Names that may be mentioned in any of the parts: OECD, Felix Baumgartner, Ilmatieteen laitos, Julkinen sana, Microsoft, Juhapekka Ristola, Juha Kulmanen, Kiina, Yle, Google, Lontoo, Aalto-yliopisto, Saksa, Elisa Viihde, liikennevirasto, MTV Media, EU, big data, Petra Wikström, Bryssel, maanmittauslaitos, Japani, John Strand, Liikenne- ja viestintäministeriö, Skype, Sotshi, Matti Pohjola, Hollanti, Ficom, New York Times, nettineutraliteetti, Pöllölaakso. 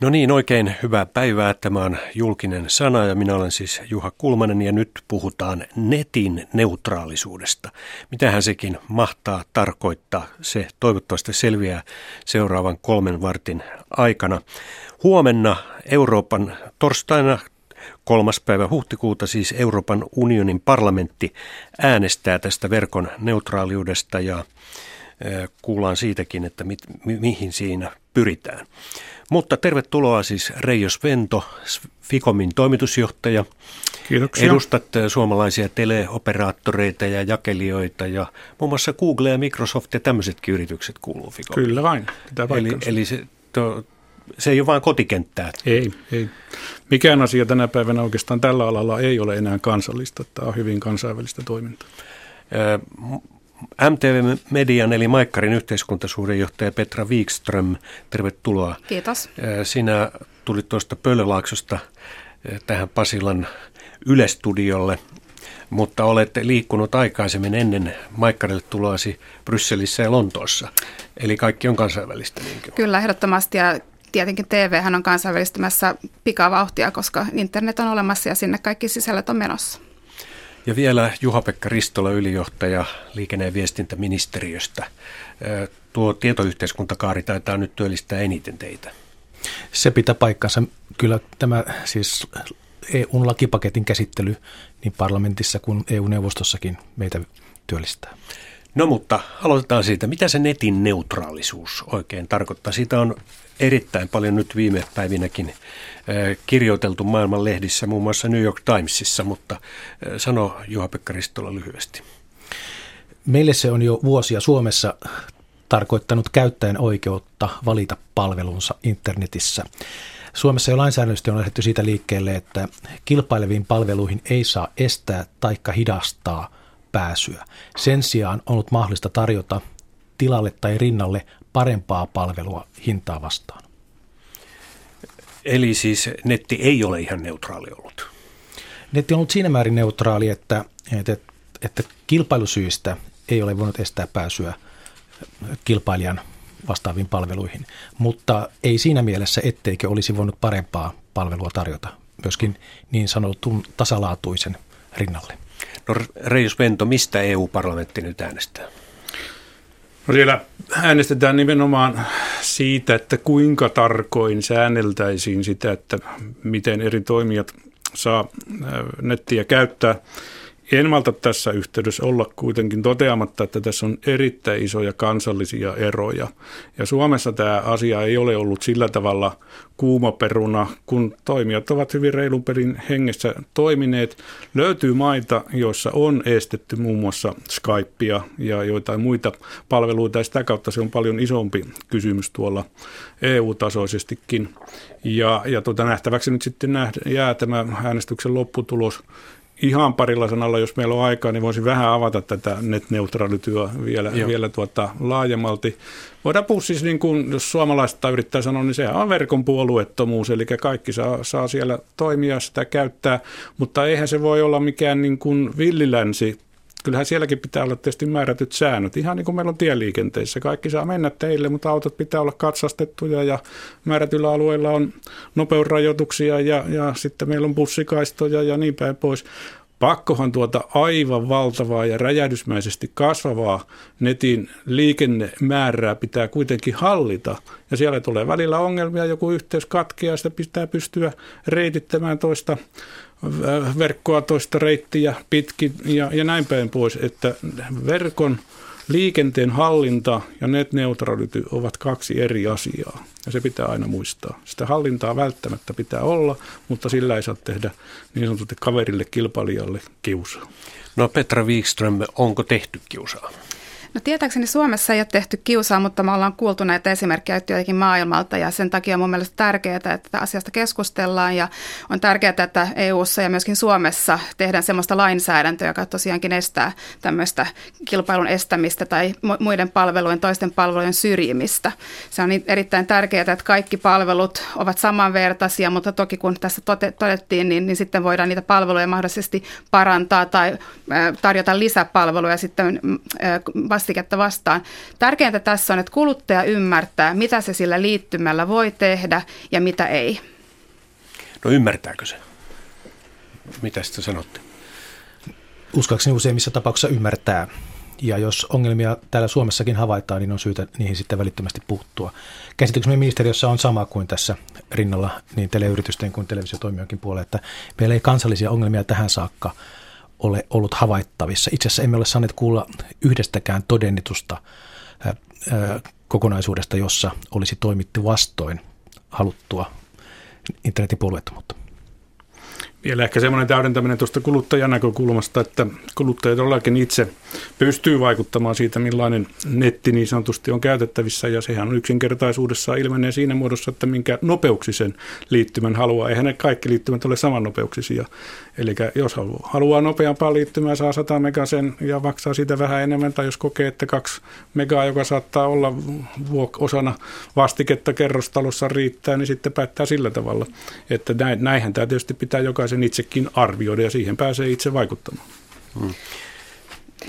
No niin, oikein hyvää päivää. Tämä on Julkinen sana ja minä olen siis Juha Kulmanen ja nyt puhutaan netin neutraalisuudesta. Mitähän sekin mahtaa tarkoittaa? Se toivottavasti selviää seuraavan 3 vartin aikana. Huomenna Euroopan torstaina 3. päivä huhtikuuta siis Euroopan unionin parlamentti äänestää tästä verkon neutraaliudesta ja kuullaan siitäkin, että mihin siinä pyritään. Mutta tervetuloa siis Reijo Svento, Ficomin toimitusjohtaja. Kiitoksia. Edustat suomalaisia teleoperaattoreita ja jakelijoita ja muun muassa Google ja Microsoft ja tämmöisetkin yritykset kuuluu Ficomiin. Kyllä vain. Eli se ei ole vain kotikenttää. Ei. Mikään asia tänä päivänä oikeastaan tällä alalla ei ole enää kansallista. Tämä on hyvin kansainvälistä toimintaa. MTV Median eli Maikkarin yhteiskuntasuhdejohtaja Petra Wikström, tervetuloa. Kiitos. Sinä tulit tuosta Pöllölaaksosta tähän Pasilan Yle-studiolle, mutta olet liikkunut aikaisemmin ennen Maikkarille tuloasi Brysselissä ja Lontoossa. Eli kaikki on kansainvälistä. Niinkin. Kyllä, ehdottomasti. Ja tietenkin TV:hän on kansainvälistymässä pikavauhtia, koska internet on olemassa ja sinne kaikki sisällöt on menossa. Ja vielä Juhapekka Ristola, ylijohtaja liikenne- ja viestintäministeriöstä. Tuo tietoyhteiskuntakaari taitaa nyt työllistää eniten teitä. Se pitää paikkansa. Kyllä tämä siis EU-lakipaketin käsittely niin parlamentissa kuin EU-neuvostossakin meitä työllistää. No mutta aloitetaan siitä, mitä se netin neutraalisuus oikein tarkoittaa. Siitä on erittäin paljon nyt viime päivinäkin kirjoiteltu maailman lehdissä, muun muassa New York Timesissa, mutta sano Juhapekka Ristola lyhyesti. Meille se on jo vuosia Suomessa tarkoittanut käyttäjän oikeutta valita palvelunsa internetissä. Suomessa jo lainsäädännöllisesti on lähdetty siitä liikkeelle, että kilpaileviin palveluihin ei saa estää taikka hidastaa pääsyä. Sen sijaan on ollut mahdollista tarjota tilalle tai rinnalle parempaa palvelua hintaa vastaan. Eli siis netti ei ole ihan neutraali ollut? Netti on ollut siinä määrin neutraali, että kilpailusyistä ei ole voinut estää pääsyä kilpailijan vastaaviin palveluihin, mutta ei siinä mielessä, etteikö olisi voinut parempaa palvelua tarjota myöskin niin sanotun tasalaatuisen rinnalle. No Reijo Svento, mistä EU-parlamentti nyt äänestää? No siellä äänestetään nimenomaan siitä, että kuinka tarkoin säänneltäisiin sitä, että miten eri toimijat saa nettiä käyttää. En malta tässä yhteydessä olla kuitenkin toteamatta, että tässä on erittäin isoja kansallisia eroja. Ja Suomessa tämä asia ei ole ollut sillä tavalla kuumaperuna, kun toimijat ovat hyvin reilun perin hengessä toimineet. Löytyy maita, joissa on estetty muun muassa Skypea ja joitain muita palveluita, ja sitä kautta se on paljon isompi kysymys tuolla EU-tasoisestikin. Ja nähtäväksi nyt sitten jää tämä äänestyksen lopputulos. Ihan parilla sanalla, jos meillä on aikaa, niin voisin vähän avata tätä netneutraalityöä vielä laajemmalti. Voidaan puhua siis, niin kuin, jos suomalaista yrittää sanoa, niin sehän on verkon puolueettomuus, eli kaikki saa siellä toimia, sitä käyttää, mutta eihän se voi olla mikään niin kuin villilänsi. Kyllähän sielläkin pitää olla tietysti määrätyt säännöt, ihan niin kuin meillä on tieliikenteessä. Kaikki saa mennä teille, mutta autot pitää olla katsastettuja ja määrätyillä alueilla on nopeusrajoituksia ja sitten meillä on bussikaistoja ja niin päin pois. Pakkohan tuota aivan valtavaa ja räjähdysmäisesti kasvavaa netin liikennemäärää pitää kuitenkin hallita. Ja siellä tulee välillä ongelmia, joku yhteys katkeaa, sitä pitää pystyä reitittämään toista verkkoa, toista reittiä pitkin ja näin päin pois, että verkon liikenteen hallinta ja netneutrality ovat 2 eri asiaa, ja se pitää aina muistaa. Sitä hallintaa välttämättä pitää olla, mutta sillä ei saa tehdä niin sanotusti kaverille kilpailijalle kiusaa. No Petra Wikström, onko tehty kiusaa? No tietääkseni Suomessa ei ole tehty kiusaa, mutta me ollaan kuultu näitä esimerkkejä jotenkin maailmalta ja sen takia on mun mielestä tärkeää, että asiasta keskustellaan ja on tärkeää, että EU:ssa ja myöskin Suomessa tehdään sellaista lainsäädäntöä, joka tosiaankin estää tämmöistä kilpailun estämistä tai muiden palvelujen, toisten palvelujen syrjimistä. Se on erittäin tärkeää, että kaikki palvelut ovat samanvertaisia, mutta toki kun tässä todettiin, niin sitten voidaan niitä palveluja mahdollisesti parantaa tai tarjota lisäpalveluja sitten vastiketta vastaan. Tärkeintä tässä on, että kuluttaja ymmärtää, mitä se sillä liittymällä voi tehdä ja mitä ei. No ymmärtääkö se? Mitä sitten sanotte? Uskaakseni useimmissa tapauksissa ymmärtää. Ja jos ongelmia täällä Suomessakin havaitaan, niin on syytä niihin sitten välittömästi puuttua. Käsityksemme ministeriössä on sama kuin tässä rinnalla niin teleyritysten kuin televisiotoimijoinkin puolella, että meillä ei kansallisia ongelmia tähän saakka ole ollut havaittavissa. Itse asiassa emme ole saaneet kuulla yhdestäkään todennetusta kokonaisuudesta, jossa olisi toimittu vastoin haluttua internetin puolueettomuutta. Vielä ehkä semmoinen täydentäminen tuosta kuluttajan näkökulmasta, että kuluttaja todellakin itse pystyy vaikuttamaan siitä, millainen netti niin sanotusti on käytettävissä, ja sehän yksinkertaisuudessaan ilmenee siinä muodossa, että minkä nopeuksisen liittymän haluaa. Eihän ne kaikki liittymät ole samannopeuksisia, eli jos haluaa nopeampaa liittymää, saa 100 megasen ja maksaa siitä vähän enemmän, tai jos kokee, että 2 megaa, joka saattaa olla osana vastiketta kerrostalossa riittää, niin sitten päättää sillä tavalla, että näinhän tämä tietysti pitää jokaisen sen itsekin arvioida ja siihen pääsee itse vaikuttamaan. Hmm.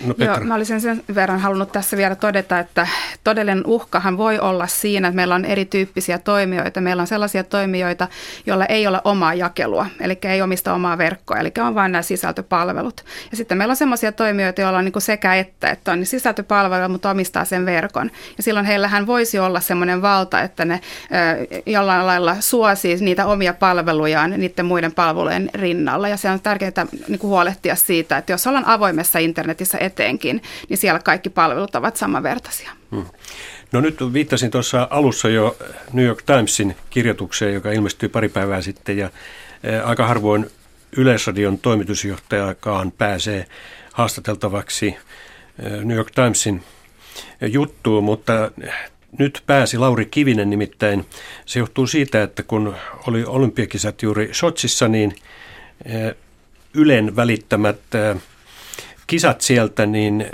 No, Petra. Joo, mä olisin sen verran halunnut tässä vielä todeta, että todellinen uhkahan voi olla siinä, että meillä on erityyppisiä toimijoita. Meillä on sellaisia toimijoita, joilla ei ole omaa jakelua, eli ei omista omaa verkkoa, eli on vain nämä sisältöpalvelut. Ja sitten meillä on sellaisia toimijoita, joilla on niin kuin sekä että on sisältöpalvelu, mutta omistaa sen verkon. Ja silloin heillähän voisi olla sellainen valta, että ne jollain lailla suosii niitä omia palvelujaan niiden muiden palvelujen rinnalla. Ja se on tärkeää niin kuin huolehtia siitä, että jos ollaan avoimessa internetissä eteenkin, niin siellä kaikki palvelut ovat samanvertaisia. No nyt viittasin tuossa alussa jo New York Timesin kirjoitukseen, joka ilmestyi pari päivää sitten, ja aika harvoin Yleisradion toimitusjohtajakaan pääsee haastateltavaksi New York Timesin juttuun, mutta nyt pääsi Lauri Kivinen nimittäin. Se johtuu siitä, että kun oli olympiakisat juuri Sotsissa, niin Ylen välittämät kisat sieltä niin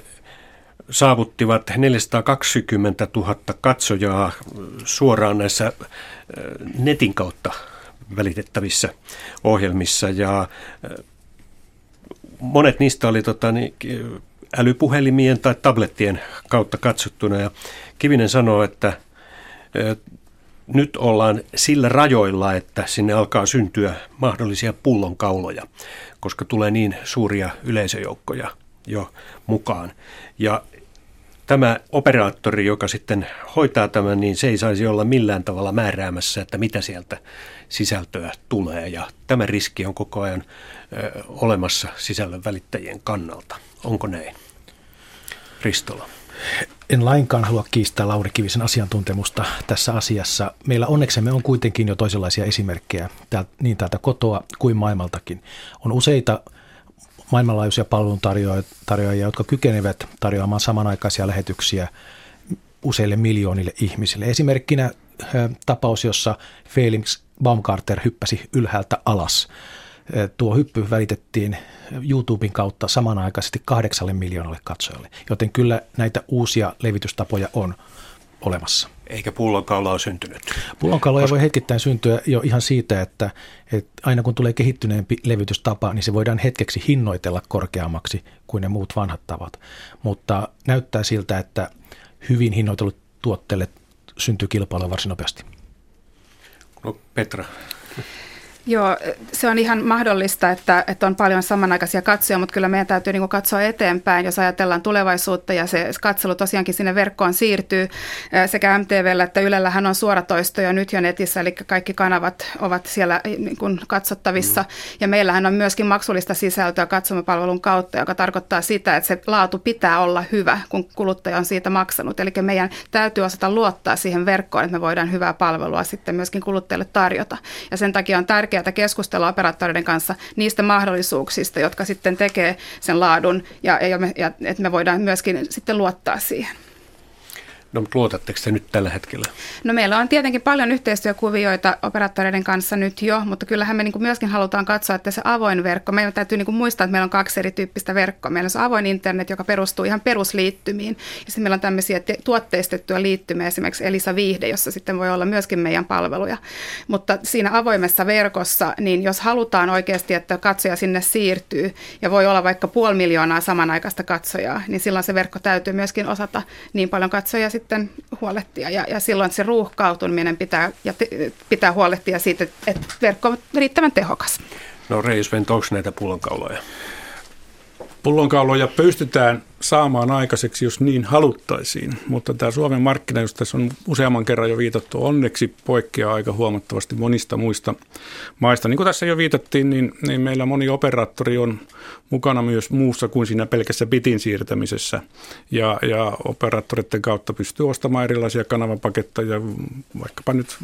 saavuttivat 420 000 katsojaa suoraan näissä netin kautta välitettävissä ohjelmissa, ja monet niistä oli älypuhelimien tai tablettien kautta katsottuna, ja Kivinen sanoo, että nyt ollaan sillä rajoilla, että sinne alkaa syntyä mahdollisia pullonkauloja, koska tulee niin suuria yleisöjoukkoja jo mukaan. Ja tämä operaattori, joka sitten hoitaa tämän, niin se ei saisi olla millään tavalla määräämässä, että mitä sieltä sisältöä tulee. Ja tämä riski on koko ajan olemassa sisällön välittäjien kannalta. Onko näin? Ristola. En lainkaan halua kiistää Lauri Kivisen asiantuntemusta tässä asiassa. Meillä onneksemme on kuitenkin jo toisenlaisia esimerkkejä niin täältä kotoa kuin maailmaltakin. On useita maailmanlaajuisia palveluntarjoajia, jotka kykenevät tarjoamaan samanaikaisia lähetyksiä useille miljoonille ihmisille. Esimerkkinä tapaus, jossa Felix Baumgartner hyppäsi ylhäältä alas. Tuo hyppy välitettiin YouTuben kautta samanaikaisesti 8 miljoonalle katsojalle, joten kyllä näitä uusia levitystapoja on olemassa. Eikä pullonkaula ole syntynyt. Pullonkauloja voi hetkittäin syntyä jo ihan siitä, että aina kun tulee kehittyneempi levitystapa, niin se voidaan hetkeksi hinnoitella korkeammaksi kuin ne muut vanhat tavat. Mutta näyttää siltä, että hyvin hinnoitellut tuotteille syntyy kilpailua varsin nopeasti. No, Petra. Joo, se on ihan mahdollista, että on paljon samanaikaisia katsoja, mutta kyllä meidän täytyy niin katsoa eteenpäin, jos ajatellaan tulevaisuutta, ja se katselu tosiaankin sinne verkkoon siirtyy. Sekä MTV:llä että Ylellähän on suoratoisto jo nyt jo netissä, eli kaikki kanavat ovat siellä niin katsottavissa. Ja meillähän on myöskin maksullista sisältöä katsomapalvelun kautta, joka tarkoittaa sitä, että se laatu pitää olla hyvä, kun kuluttaja on siitä maksanut. Eli meidän täytyy osata luottaa siihen verkkoon, että me voidaan hyvää palvelua sitten myöskin kuluttajille tarjota. Ja sen takia on tärkeää, että keskustellaan operaattoreiden kanssa niistä mahdollisuuksista, jotka sitten tekee sen laadun, ja että me voidaan myöskin sitten luottaa siihen. No, mutta luotatteko te nyt tällä hetkellä? No, meillä on tietenkin paljon yhteistyökuvioita operaattoreiden kanssa nyt jo, mutta kyllähän me myöskin halutaan katsoa, että se avoin verkko, meidän täytyy muistaa, että meillä on kaksi erityyppistä verkkoa. Meillä on se avoin internet, joka perustuu ihan perusliittymiin, ja sitten meillä on tämmöisiä tuotteistettuja liittymiä, esimerkiksi Elisa Viihde, jossa sitten voi olla myöskin meidän palveluja. Mutta siinä avoimessa verkossa, niin jos halutaan oikeasti, että katsoja sinne siirtyy, ja voi olla vaikka 500 000 samanaikaista katsojaa, niin silloin se verkko täytyy myöskin osata niin paljon katsojia sitten huolehtia, ja silloin se ruuhkautuminen pitää huolehtia siitä, että verkko on riittävän tehokas. No, Reijo Svento, onko näitä pullonkauloja? Pullonkauloja pystytään saamaan aikaiseksi, jos niin haluttaisiin, mutta tämä Suomen markkina, jos tässä on useamman kerran jo viitattu, onneksi poikkeaa aika huomattavasti monista muista maista. Niin kuin tässä jo viitattiin, niin meillä moni operaattori on mukana myös muussa kuin siinä pelkässä bitin siirtämisessä, ja operaattoreiden kautta pystyy ostamaan erilaisia kanavapaketteja, vaikkapa nyt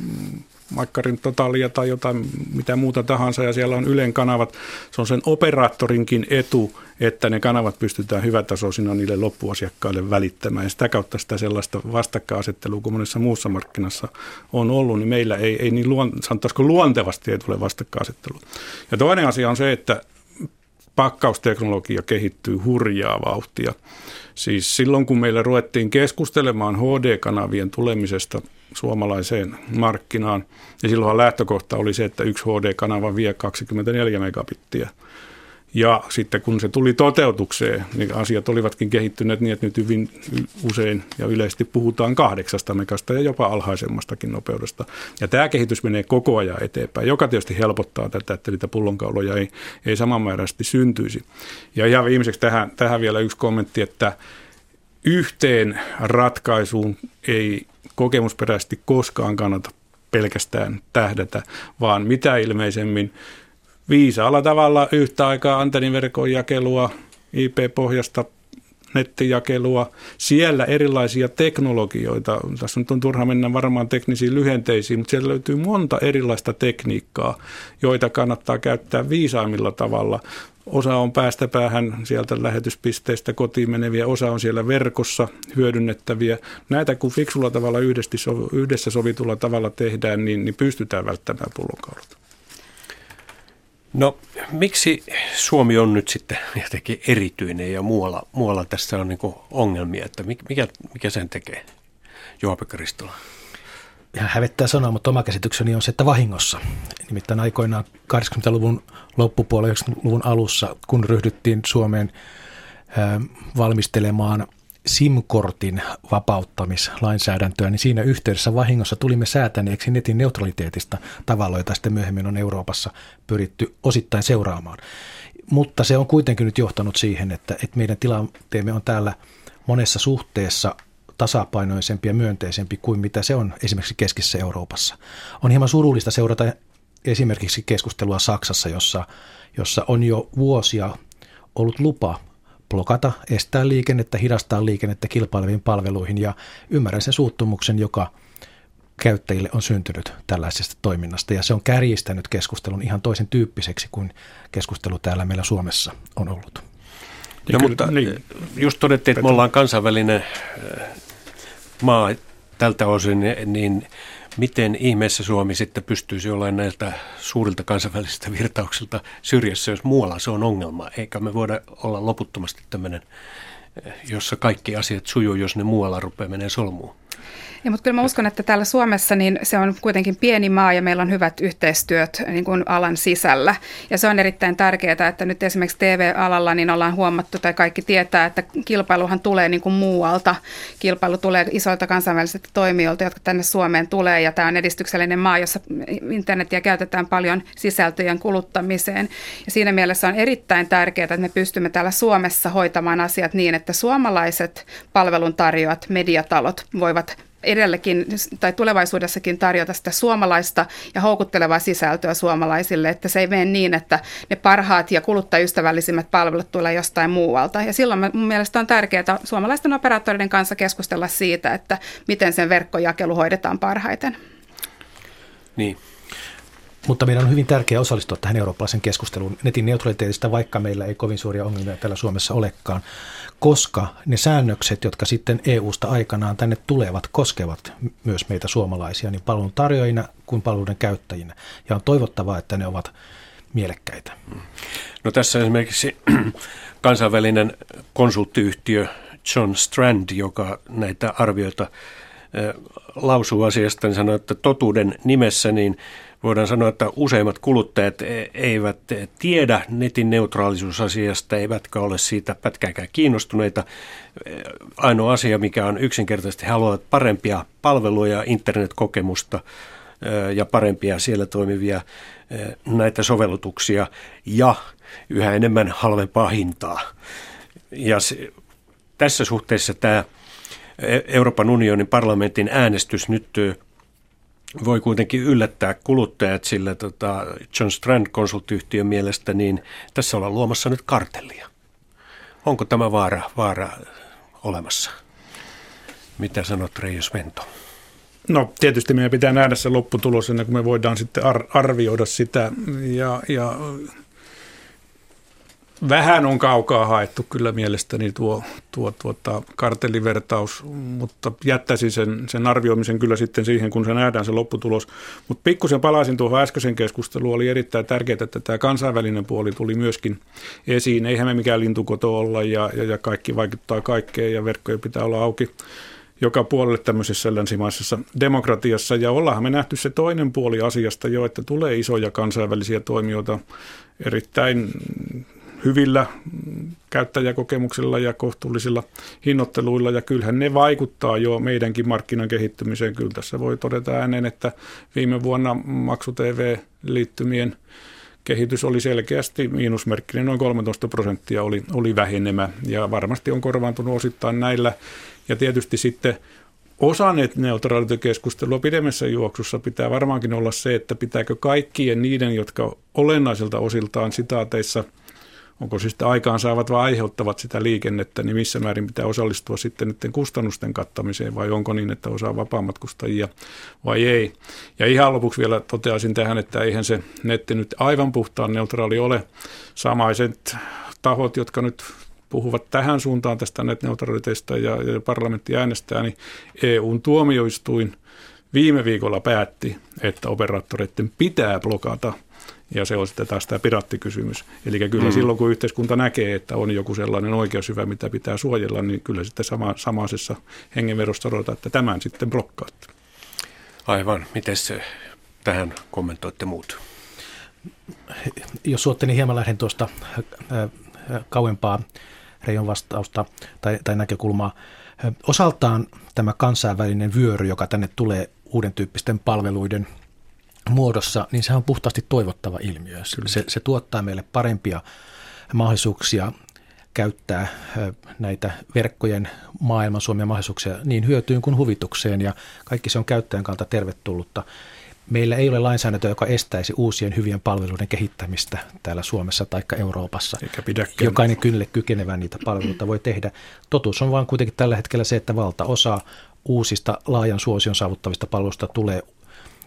Maikkarin Totalia tai jotain mitä muuta tahansa, ja siellä on Ylen kanavat. Se on sen operaattorinkin etu, että ne kanavat pystytään hyvätasoisina niille loppuasiakkaille välittämään, ja sitä kautta sitä sellaista vastakkainasettelua kuin monessa muussa markkinassa on ollut, niin meillä ei niin luontevasti ei tule vastakkainasettelua. Ja toinen asia on se, että pakkausteknologia kehittyy hurjaa vauhtia. Siis silloin, kun meillä ruvettiin keskustelemaan HD-kanavien tulemisesta suomalaiseen markkinaan, ja silloinhan lähtökohta oli se, että yksi HD-kanava vie 24 megabittiä. Ja sitten kun se tuli toteutukseen, niin asiat olivatkin kehittyneet niin, että nyt hyvin usein ja yleisesti puhutaan 8 megasta ja jopa alhaisemmastakin nopeudesta. Ja tämä kehitys menee koko ajan eteenpäin, joka tietysti helpottaa tätä, että niitä pullonkauloja ei samanmääräisesti syntyisi. Ja ihan viimeiseksi tähän vielä yksi kommentti, että yhteen ratkaisuun ei kokemusperäisesti koskaan kannata pelkästään tähdätä, vaan mitä ilmeisemmin viisaalla tavalla yhtä aikaa antenniverkon jakelua, IP-pohjasta nettijakelua, siellä erilaisia teknologioita. Tässä nyt on turha mennä varmaan teknisiin lyhenteisiin, mutta siellä löytyy monta erilaista tekniikkaa, joita kannattaa käyttää viisaimmilla tavalla. Osa on päästä päähän sieltä lähetyspisteistä kotiin meneviä, osa on siellä verkossa hyödynnettäviä. Näitä kun fiksulla tavalla yhdessä sovitulla tavalla tehdään, niin pystytään välttämään pullonkaulat. No, miksi Suomi on nyt sitten jotenkin erityinen ja muualla tässä on niin kuin ongelmia, että mikä sen tekee? Juhapekka Ristola. Ihan hävettää sanoa, mutta oma käsitykseni on se, että vahingossa. Nimittäin aikoinaan 80-luvun loppupuolella, 90-luvun alussa, kun ryhdyttiin Suomeen valmistelemaan SIM-kortin vapauttamislainsäädäntöä, niin siinä yhteydessä vahingossa tulimme säätäneeksi netin neutraliteetista tavalla, jota sitten myöhemmin on Euroopassa pyritty osittain seuraamaan. Mutta se on kuitenkin nyt johtanut siihen, että meidän tilanteemme on täällä monessa suhteessa tasapainoisempi ja myönteisempi kuin mitä se on esimerkiksi keskisessä Euroopassa. On hieman surullista seurata esimerkiksi keskustelua Saksassa, jossa on jo vuosia ollut lupa blokata, estää liikennettä, hidastaa liikennettä kilpaileviin palveluihin, ja ymmärrän sen suuttumuksen, joka käyttäjille on syntynyt tällaisesta toiminnasta, ja se on kärjistänyt keskustelun ihan toisen tyyppiseksi kuin keskustelu täällä meillä Suomessa on ollut. No, mutta niin, just todettiin, että me ollaan kansainvälinen maa tältä osin, niin miten ihmeessä Suomi sitten pystyisi olemaan näiltä suurilta kansainvälisistä virtauksilta syrjässä, jos muualla se on ongelma? Eikä me voida olla loputtomasti tämmöinen, jossa kaikki asiat sujuu, jos ne muualla rupeaa menee solmuun. Ja, mutta kyllä mä uskon, että täällä Suomessa niin se on kuitenkin pieni maa ja meillä on hyvät yhteistyöt niin kuin alan sisällä. Ja se on erittäin tärkeää, että nyt esimerkiksi TV-alalla niin ollaan huomattu tai kaikki tietää, että kilpailuhan tulee niin kuin muualta. Kilpailu tulee isoilta kansainvälisiltä toimijoilta, jotka tänne Suomeen tulee, ja tämä on edistyksellinen maa, jossa internetiä käytetään paljon sisältöjen kuluttamiseen. Ja siinä mielessä on erittäin tärkeää, että me pystymme täällä Suomessa hoitamaan asiat niin, että suomalaiset palveluntarjoajat, mediatalot voivat edelläkin tai tulevaisuudessakin tarjota sitä suomalaista ja houkuttelevaa sisältöä suomalaisille, että se ei mene niin, että ne parhaat ja kuluttajaystävällisimmät palvelut tulee jostain muualta. Ja silloin mun mielestä on tärkeää suomalaisten operaattoreiden kanssa keskustella siitä, että miten sen verkkojakelu hoidetaan parhaiten. Niin. Mutta meidän on hyvin tärkeää osallistua tähän eurooppalaisen keskusteluun netin neutraliteetista, vaikka meillä ei kovin suuria ongelmia täällä Suomessa olekaan, koska ne säännökset, jotka sitten EUsta aikanaan tänne tulevat, koskevat myös meitä suomalaisia niin palvelun tarjoajina kuin palveluiden käyttäjinä. Ja on toivottavaa, että ne ovat mielekkäitä. No tässä esimerkiksi kansainvälinen konsulttiyhtiö John Strand, joka näitä arvioita lausuu asiasta, niin sanoi, että totuuden nimessä niin voidaan sanoa, että useimmat kuluttajat eivät tiedä netin neutraalisuusasiasta, eivätkä ole siitä pätkääkään kiinnostuneita. Ainoa asia, mikä on yksinkertaisesti, haluavat parempia palveluja, internetkokemusta ja parempia siellä toimivia näitä sovellutuksia ja yhä enemmän halvempaa hintaa. Ja tässä suhteessa tämä Euroopan unionin parlamentin äänestys nyt voi kuitenkin yllättää kuluttajat, sillä John Strand-konsulttiyhtiön mielestä niin tässä ollaan luomassa nyt kartellia. Onko tämä vaara olemassa? Mitä sanot, Reijo Svento? No tietysti meidän pitää nähdä se lopputulos ennen kuin me voidaan sitten arvioida sitä ja vähän on kaukaa haettu kyllä mielestäni tuo kartellivertaus, mutta jättäisin sen arvioimisen kyllä sitten siihen, kun se nähdään se lopputulos. Mutta pikkusen palaisin tuohon äskeisen keskusteluun, oli erittäin tärkeää, että tämä kansainvälinen puoli tuli myöskin esiin. Eihän me mikään lintukoto olla ja kaikki vaikuttaa kaikkeen ja verkkojen pitää olla auki joka puolelle tämmöisessä länsimaisessa demokratiassa. Ja ollaanhan me nähty se toinen puoli asiasta jo, että tulee isoja kansainvälisiä toimijoita erittäin hyvillä käyttäjäkokemuksilla ja kohtuullisilla hinnoitteluilla, ja kyllähän ne vaikuttaa jo meidänkin markkinan kehittymiseen. Kyllä tässä voi todeta ääneen, että viime vuonna maksu-tv-liittymien kehitys oli selkeästi miinusmerkkinen, noin 13% oli vähenemä, ja varmasti on korvaantunut osittain näillä, ja tietysti sitten osa neutraaliteettikeskustelua pidemmässä juoksussa pitää varmaankin olla se, että pitääkö kaikkien niiden, jotka olennaisilta osiltaan sitaateissa onko siis sitä aikaan saavat vai aiheuttavat sitä liikennettä, niin missä määrin pitää osallistua sitten niiden kustannusten kattamiseen vai onko niin, että osaa vapaamatkustajia vai ei. Ja ihan lopuksi vielä toteaisin tähän, että eihän se netti nyt aivan puhtaan neutraali ole. Samaiset tahot, jotka nyt puhuvat tähän suuntaan tästä netneutraliteista ja parlamentti äänestää, niin EU:n tuomioistuin viime viikolla päätti, että operaattoreiden pitää blokata. Ja se on sitten taas tämä piraattikysymys. Eli kyllä silloin, kun yhteiskunta näkee, että on joku sellainen oikeushyvä, mitä pitää suojella, niin kyllä sitten samaisessa hengenvedossa sanotaan, että tämän sitten blokkaatte. Aivan. Mites tähän kommentoitte muut? Jos suotte, niin hieman lähden tuosta kauempaa Reijon vastausta tai näkökulmaa. Osaltaan tämä kansainvälinen vyöry, joka tänne tulee uuden tyyppisten palveluiden muodossa, niin se on puhtaasti toivottava ilmiö. Se tuottaa meille parempia mahdollisuuksia käyttää näitä verkkojen maailman Suomen mahdollisuuksia niin hyötyyn kuin huvitukseen, ja kaikki se on käyttäjän kannalta tervetullutta. Meillä ei ole lainsäädäntöä, joka estäisi uusien hyvien palveluiden kehittämistä täällä Suomessa tai Euroopassa. Jokainen kynnelle kykenevä niitä palveluita voi tehdä. Totuus on vaan kuitenkin tällä hetkellä se, että valtaosa uusista laajan suosion saavuttavista palveluista tulee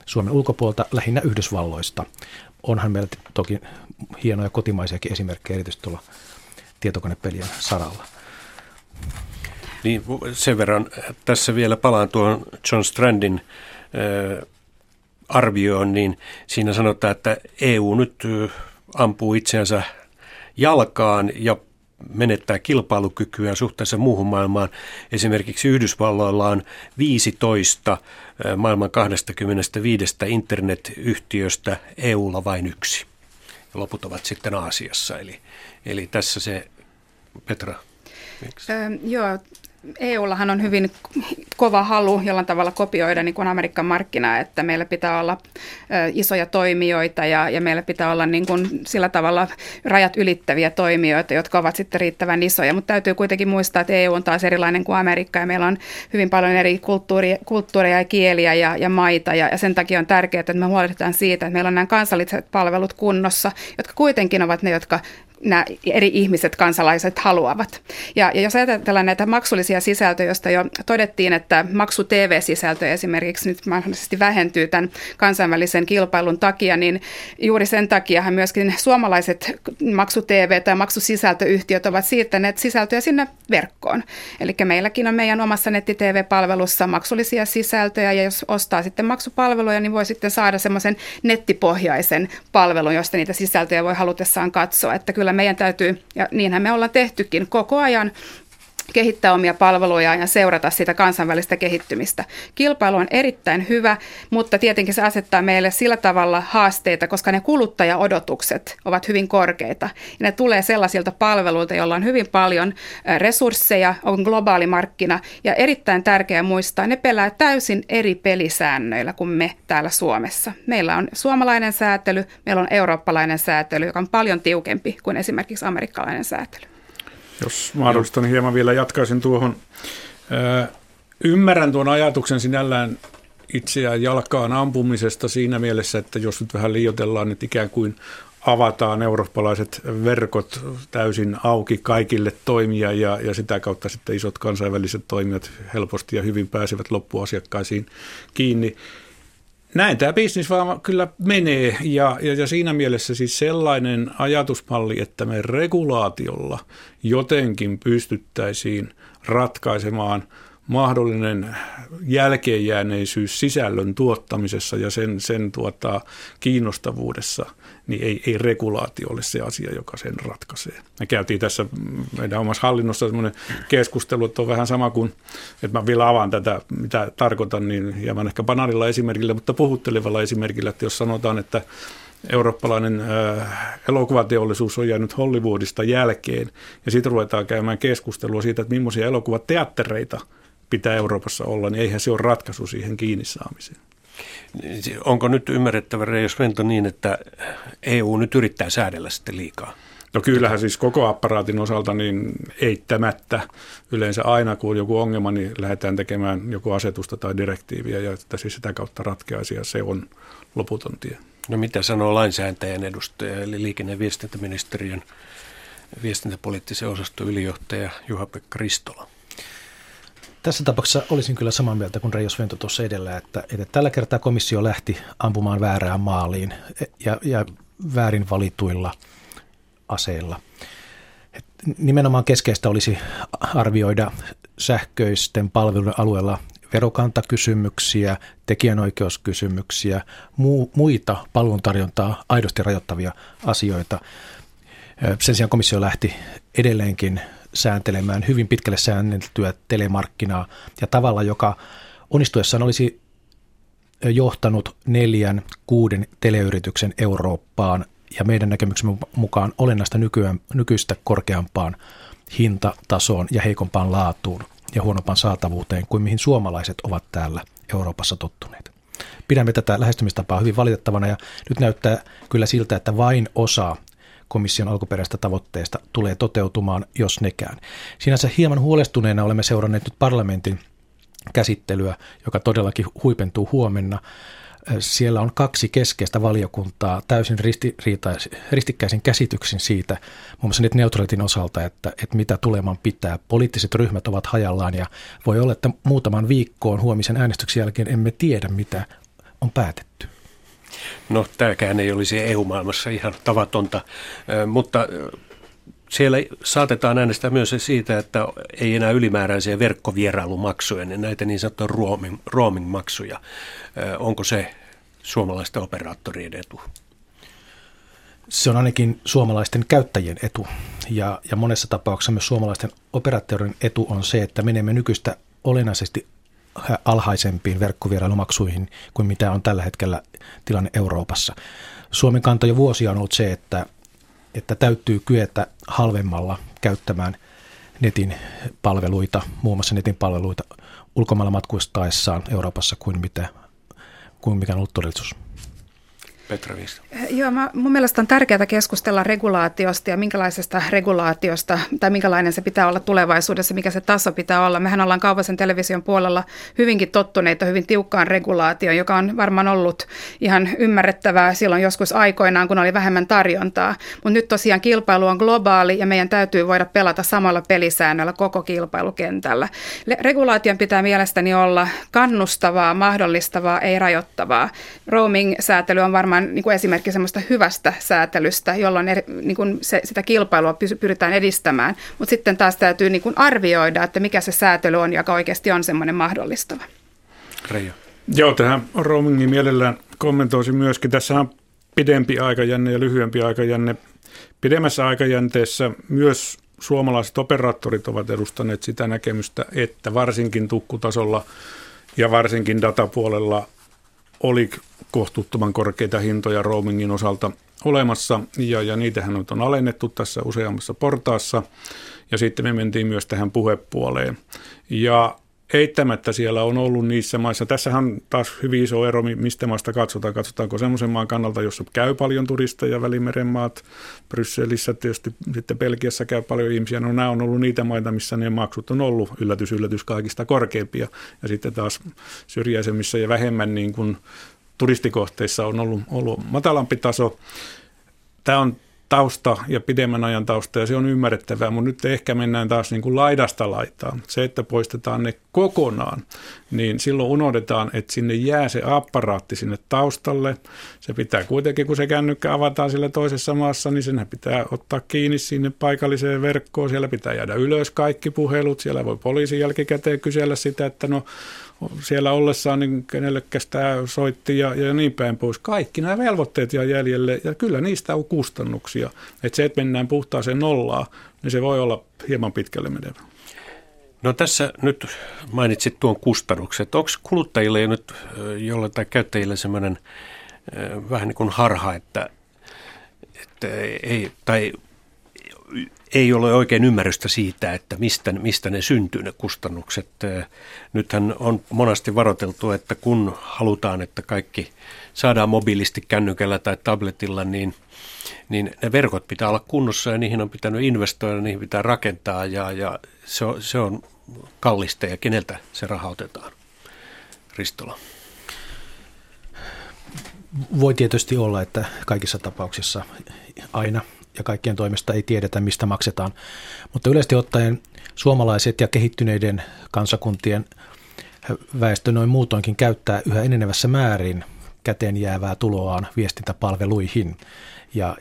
Suomen ulkopuolta, lähinnä Yhdysvalloista. Onhan meillä toki hienoja kotimaisiakin esimerkkejä, erityisesti tuolla tietokonepelien saralla. Niin, sen verran tässä vielä palaan tuohon John Strandin arvioon, niin siinä sanotaan, että EU nyt ampuu itseänsä jalkaan ja menettää kilpailukykyä suhteessa muuhun maailmaan. Esimerkiksi Yhdysvalloilla on 15 maailman 25 internetyhtiöstä, EUlla vain 1. Ja loput ovat sitten Aasiassa. Eli tässä se, Petra. Joo, EUllahan on hyvin kova halu jollain tavalla kopioida niin kuin Amerikan markkinaa, että meillä pitää olla isoja toimijoita ja meillä pitää olla niin kuin sillä tavalla rajat ylittäviä toimijoita, jotka ovat sitten riittävän isoja. Mutta täytyy kuitenkin muistaa, että EU on taas erilainen kuin Amerikka ja meillä on hyvin paljon eri kulttuureja ja kieliä ja maita ja sen takia on tärkeää, että me huolehditaan siitä, että meillä on nämä kansalliset palvelut kunnossa, jotka kuitenkin ovat ne, jotka nämä eri ihmiset, kansalaiset haluavat. Ja jos ajatellaan näitä maksullisia sisältöjä, joista jo todettiin, että maksu TV-sisältö esimerkiksi nyt mahdollisesti vähentyy tämän kansainvälisen kilpailun takia, niin juuri sen takiahan myöskin suomalaiset maksu TV- tai maksusisältöyhtiöt ovat siirtäneet sisältöjä sinne verkkoon. Eli meilläkin on meidän omassa netti-TV-palvelussa maksullisia sisältöjä, ja jos ostaa sitten maksupalveluja, niin voi sitten saada semmoisen nettipohjaisen palvelun, josta niitä sisältöjä voi halutessaan katsoa, että kyllä meidän täytyy, ja niinhän me ollaan tehtykin koko ajan, kehittää omia palvelujaan ja seurata sitä kansainvälistä kehittymistä. Kilpailu on erittäin hyvä, mutta tietenkin se asettaa meille sillä tavalla haasteita, koska ne kuluttajaodotukset ovat hyvin korkeita. Ja ne tulee sellaisilta palveluilta, joilla on hyvin paljon resursseja, on globaali markkina ja erittäin tärkeää muistaa, ne pelää täysin eri pelisäännöillä kuin me täällä Suomessa. Meillä on suomalainen säätely, meillä on eurooppalainen säätely, joka on paljon tiukempi kuin esimerkiksi amerikkalainen säätely. Jos mahdollista, niin hieman vielä jatkaisin tuohon. Ymmärrän tuon ajatuksen sinällään itseään jalkaan ampumisesta siinä mielessä, että jos nyt vähän liioitellaan, että ikään kuin avataan eurooppalaiset verkot täysin auki kaikille toimia ja sitä kautta sitten isot kansainväliset toimijat helposti ja hyvin pääsevät loppuasiakkaisiin kiinni. Näin tämä bisnis vaan kyllä menee ja siinä mielessä siis sellainen ajatusmalli, että me regulaatiolla jotenkin pystyttäisiin ratkaisemaan mahdollinen jälkeenjääneisyys sisällön tuottamisessa ja sen kiinnostavuudessa, niin ei regulaatio ole se asia, joka sen ratkaisee. Me käytiin tässä meidän omassa hallinnossa semmoinen keskustelu, että on vähän sama kuin, että mä vielä avaan tätä, mitä tarkoitan, niin hieman ehkä banaanilla esimerkillä, mutta puhuttelevalla esimerkillä, että jos sanotaan, että eurooppalainen elokuvateollisuus on jäänyt Hollywoodista jälkeen, ja sitten ruvetaan käymään keskustelua siitä, että millaisia elokuvateattereita pitää Euroopassa olla, niin eihän se ole ratkaisu siihen kiinni saamiseen. Onko nyt ymmärrettävä, Reijo Svento, niin, että EU nyt yrittää säädellä sitten liikaa? No kyllähän siis koko apparaatin osalta niin eittämättä yleensä aina, kun on joku ongelma, niin lähdetään tekemään joku asetusta tai direktiiviä, ja että siis sitä kautta ratkeaisi, ja se on loputon tie. No mitä sanoo lainsäätäjän edustaja, eli liikenne- ja viestintäministeriön viestintäpoliittisen osaston ylijohtaja Juhapekka Ristola? Tässä tapauksessa olisin kyllä samaa mieltä kuin Reijo Svento tuossa edellä, että tällä kertaa komissio lähti ampumaan väärään maaliin ja väärin valituilla aseilla. Nimenomaan keskeistä olisi arvioida sähköisten palveluiden alueella verokantakysymyksiä, tekijänoikeuskysymyksiä, muita palveluntarjontaa aidosti rajoittavia asioita. Sen sijaan komissio lähti edelleenkin sääntelemään hyvin pitkälle säänneltyä telemarkkinaa ja tavalla, joka onnistuessaan olisi johtanut 4-6 teleyrityksen Eurooppaan ja meidän näkemyksemme mukaan olennaista nykyistä korkeampaan hintatasoon ja heikompaan laatuun ja huonompaan saatavuuteen kuin mihin suomalaiset ovat täällä Euroopassa tottuneet. Pidämme tätä lähestymistapaa hyvin valitettavana ja nyt näyttää kyllä siltä, että vain osa komission alkuperäistä tavoitteesta tulee toteutumaan, jos nekään. Sinänsä hieman huolestuneena olemme seuranneet nyt parlamentin käsittelyä, joka todellakin huipentuu huomenna. Siellä on 2 keskeistä valiokuntaa täysin ristikkäisin käsityksin siitä, muun muassa neutralitin osalta, että mitä tuleman pitää. Poliittiset ryhmät ovat hajallaan ja voi olla, että muutaman viikkoon huomisen äänestyksen jälkeen emme tiedä, mitä on päätetty. No tämäkään ei olisi EU-maailmassa ihan tavatonta, mutta siellä saatetaan äänestää myös siitä, että ei enää ylimääräisiä verkkovierailumaksuja, niin näitä niin sanottuja roaming-maksuja. Onko se suomalaisten operaattorien etu? Se on ainakin suomalaisten käyttäjien etu ja monessa tapauksessa myös suomalaisten operaattorien etu on se, että menemme nykyistä olennaisesti alhaisempiin verkkovierailumaksuihin kuin mitä on tällä hetkellä tilanne Euroopassa. Suomen kanta jo vuosia on ollut se, että täytyy kyetä halvemmalla käyttämään netin palveluita, muun muassa netin palveluita ulkomailla matkustaessaan Euroopassa kuin mikä on ollut todellisuus. Petra Wikström. Joo, mun mielestä on tärkeää keskustella regulaatiosta ja minkälaisesta regulaatiosta tai minkälainen se pitää olla tulevaisuudessa, mikä se taso pitää olla. Mehän ollaan kaupallisen television puolella hyvinkin tottuneita hyvin tiukkaan regulaatioon, joka on varmaan ollut ihan ymmärrettävää silloin joskus aikoinaan, kun oli vähemmän tarjontaa. Mutta nyt tosiaan kilpailu on globaali ja meidän täytyy voida pelata samalla pelisäännöllä koko kilpailukentällä. Regulaation pitää mielestäni olla kannustavaa, mahdollistavaa, ei rajoittavaa. Roaming-säätely on varmaan niin kuin esimerkki semmoista hyvästä säätelystä, jolloin niin kuin sitä kilpailua pyritään edistämään. Mutta sitten taas täytyy niin kuin arvioida, että mikä se säätely on, joka oikeasti on semmoinen mahdollistava. Reijo. Joo, tähän roamingin mielellään kommentoisin myöskin. Tässä on pidempi aikajänne ja lyhyempi aikajänne. Pidemmässä aikajänteessä myös suomalaiset operaattorit ovat edustaneet sitä näkemystä, että varsinkin tukkutasolla ja varsinkin datapuolella oli kohtuuttoman korkeita hintoja roamingin osalta olemassa, ja niitähän on alennettu tässä useammassa portaassa, ja sitten me mentiin myös tähän puhepuoleen. Ja eittämättä siellä on ollut niissä maissa, tässähän on taas hyvin iso ero, mistä maasta katsotaan, katsotaanko semmoisen maan kannalta, jossa käy paljon turisteja, Välimeren maat, Brysselissä tietysti sitten Belgiassa käy paljon ihmisiä, no nämä on ollut niitä maita, missä ne maksut on ollut yllätys, yllätys kaikista korkeampia, ja sitten taas syrjäisemmissä ja vähemmän niin kuin turistikohteissa on ollut matalampi taso. Tämä on tausta ja pidemmän ajan tausta, ja se on ymmärrettävää, mutta nyt ehkä mennään taas niin kuin laidasta laitaan. Se, että poistetaan ne kokonaan, niin silloin unohdetaan, että sinne jää se apparaatti sinne taustalle. Se pitää kuitenkin, kun se kännykkä avataan sillä toisessa maassa, niin senhän pitää ottaa kiinni sinne paikalliseen verkkoon. Siellä pitää jäädä ylös kaikki puhelut. Siellä voi poliisin jälkikäteen kysellä sitä, että no siellä ollessaan niin kenellekäs tämä soitti ja niin päin pois. Kaikki nämä velvoitteet jää jäljelle, ja kyllä niistä on kustannuksia. Että se, että mennään puhtaaseen nollaan, niin se voi olla hieman pitkälle menevä. No tässä nyt mainitsit tuon kustannukset. Onko kuluttajille ja nyt jollain tai käyttäjille semmoinen vähän niin kuin harha, että ei ole oikein ymmärrystä siitä, että mistä ne syntyy ne kustannukset. Nythän on monasti varoiteltu, että kun halutaan, että kaikki saadaan mobiilisti kännykällä tai tabletilla, niin ne verkot pitää olla kunnossa ja niihin on pitänyt investoida, niihin pitää rakentaa ja se on kallista ja keneltä se raha otetaan. Ristola. Voi tietysti olla, että kaikissa tapauksissa aina ja kaikkien toimesta ei tiedetä, mistä maksetaan. Mutta yleisesti ottaen suomalaiset ja kehittyneiden kansakuntien väestö noin muutoinkin käyttää yhä enenevässä määrin käteen jäävää tuloaan viestintäpalveluihin.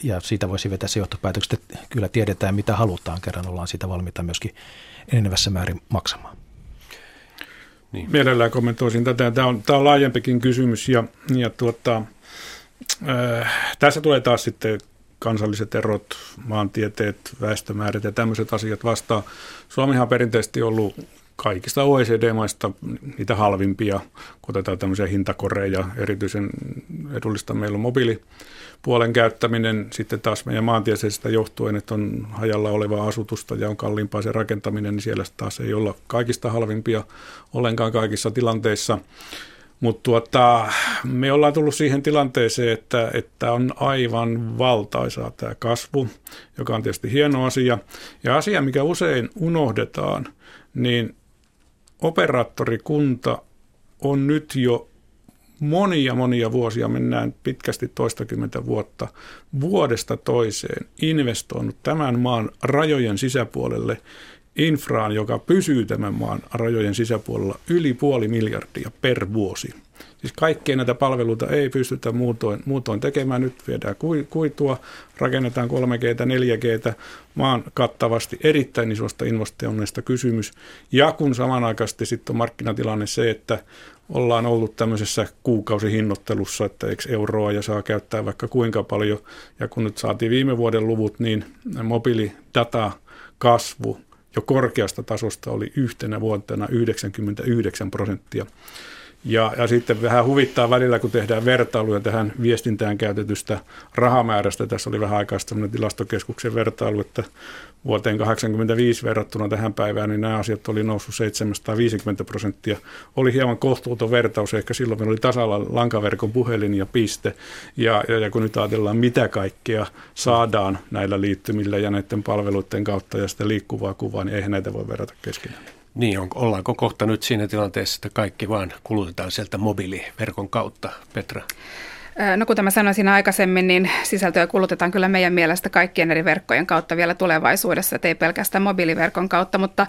Ja siitä voisi vetää se johtopäätökset, että kyllä tiedetään, mitä halutaan. Kerran ollaan siitä valmiita myöskin enenevässä määrin maksamaan. Niin. Mielellään kommentoisin tätä. Tämä on laajempikin kysymys. Tässä tulee taas sitten kansalliset erot, maantieteet, väestömäärät ja tämmöiset asiat vastaan. Suomihan on perinteisesti ollut kaikista OECD-maista niitä halvimpia, kun otetaan tämmöisiä hintakoreja. Erityisen edullista meillä on mobiilipuolen käyttäminen. Sitten taas meidän maantieteestä johtuen, että on hajalla olevaa asutusta ja on kalliimpaa se rakentaminen, niin siellä taas ei olla kaikista halvimpia ollenkaan kaikissa tilanteissa. Mutta me ollaan tullut siihen tilanteeseen, että on aivan valtaisaa tämä kasvu, joka on tietysti hieno asia. Ja asia, mikä usein unohdetaan, niin operaattorikunta on nyt jo monia vuosia, mennään pitkästi toistakymmentä vuotta, vuodesta toiseen investoinut tämän maan rajojen sisäpuolelle infraan, joka pysyy tämän maan rajojen sisäpuolella yli 500 miljardia per vuosi. Siis kaikkia näitä palveluita ei pystytä muutoin tekemään. Nyt viedään kuitua, rakennetaan 3G:tä, 4G:tä, maan kattavasti erittäin isosta investoinnista kysymys. Ja kun samanaikaisesti sitten on markkinatilanne se, että ollaan ollut tämmöisessä kuukausihinnoittelussa, että eikö euroa ja saa käyttää vaikka kuinka paljon. Ja kun nyt saatiin viime vuoden luvut, niin mobiilidata kasvu jo korkeasta tasosta oli yhtenä vuotena 99%. Ja sitten vähän huvittaa välillä, kun tehdään vertailuja tähän viestintään käytetystä rahamäärästä. Tässä oli vähän aikaa sellainen tilastokeskuksen vertailu, että vuoteen 1985 verrattuna tähän päivään, niin nämä asiat oli noussut 750%. Oli hieman kohtuuton vertaus, ehkä silloin meillä oli tasalla lankaverkon puhelin ja piste. Ja kun nyt ajatellaan, mitä kaikkea saadaan näillä liittymillä ja näiden palveluiden kautta ja sitä liikkuvaa kuvaa, niin eihän näitä voi verrata keskenään. Niin, ollaanko kohta nyt siinä tilanteessa, että kaikki vaan kulutetaan sieltä mobiiliverkon kautta, Petra? No kuten mä sanoin siinä aikaisemmin, niin sisältöä kulutetaan kyllä meidän mielestä kaikkien eri verkkojen kautta vielä tulevaisuudessa, ei pelkästään mobiiliverkon kautta, mutta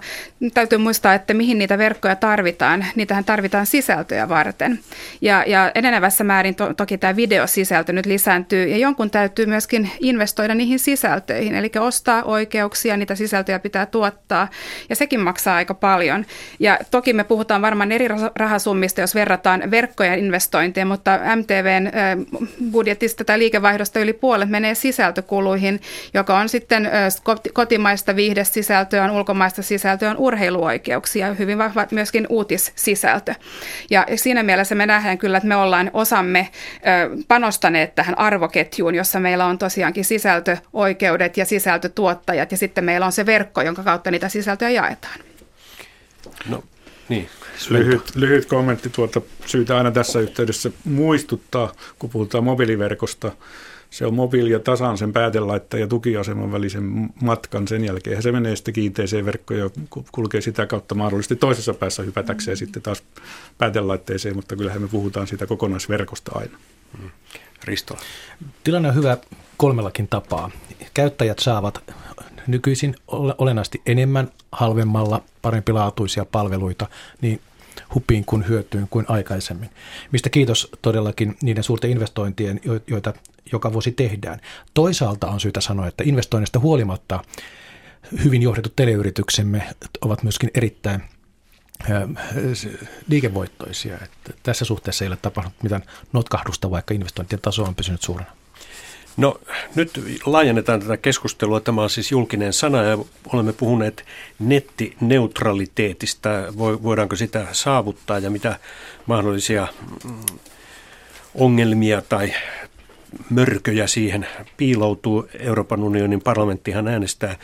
täytyy muistaa, että mihin niitä verkkoja tarvitaan. Niitähän tarvitaan sisältöjä varten. Ja enenevässä määrin toki tämä videosisältö nyt lisääntyy ja jonkun täytyy myöskin investoida niihin sisältöihin, eli ostaa oikeuksia, niitä sisältöjä pitää tuottaa ja sekin maksaa aika paljon. Ja toki me puhutaan varmaan eri rahasummista, jos verrataan verkkoja investointeja, mutta MTVn budjetista tai liikevaihdosta yli puolet menee sisältökuluihin, joka on sitten kotimaista viihdesisältöä, on ulkomaista sisältöä, on urheiluoikeuksia, hyvin vahva myöskin uutissisältö. Ja siinä mielessä me nähdään kyllä, että me ollaan osamme panostaneet tähän arvoketjuun, jossa meillä on tosiaankin sisältöoikeudet ja sisältötuottajat, ja sitten meillä on se verkko, jonka kautta niitä sisältöjä jaetaan. No niin. Lyhyt kommentti tuolta. Syytä aina tässä yhteydessä muistuttaa, kun puhutaan mobiiliverkosta. Se on mobiili ja tasan sen päätelaitteen ja tukiaseman välisen matkan sen jälkeen. Se menee sitten kiinteeseen verkkoon ja kulkee sitä kautta mahdollisesti toisessa päässä hypätäkseen sitten taas päätelaitteeseen, mutta kyllähän me puhutaan siitä kokonaisverkosta aina. Ristola. Tilanne on hyvä kolmellakin tapaa. Käyttäjät saavat nykyisin olennaisesti enemmän, halvemmalla, parempilaatuisia palveluita niin hupiin kuin hyötyyn kuin aikaisemmin. Mistä kiitos todellakin niiden suurten investointien, joita joka vuosi tehdään. Toisaalta on syytä sanoa, että investoinnista huolimatta hyvin johdetut teleyrityksemme ovat myöskin erittäin liikevoittoisia. Että tässä suhteessa ei ole tapahtunut mitään notkahdusta, vaikka investointien taso on pysynyt suurena. No nyt laajennetaan tätä keskustelua. Tämä on siis julkinen sana ja olemme puhuneet nettineutraliteetista. Voidaanko sitä saavuttaa ja mitä mahdollisia ongelmia tai mörköjä siihen piiloutuu. Euroopan unionin parlamenttihan äänestää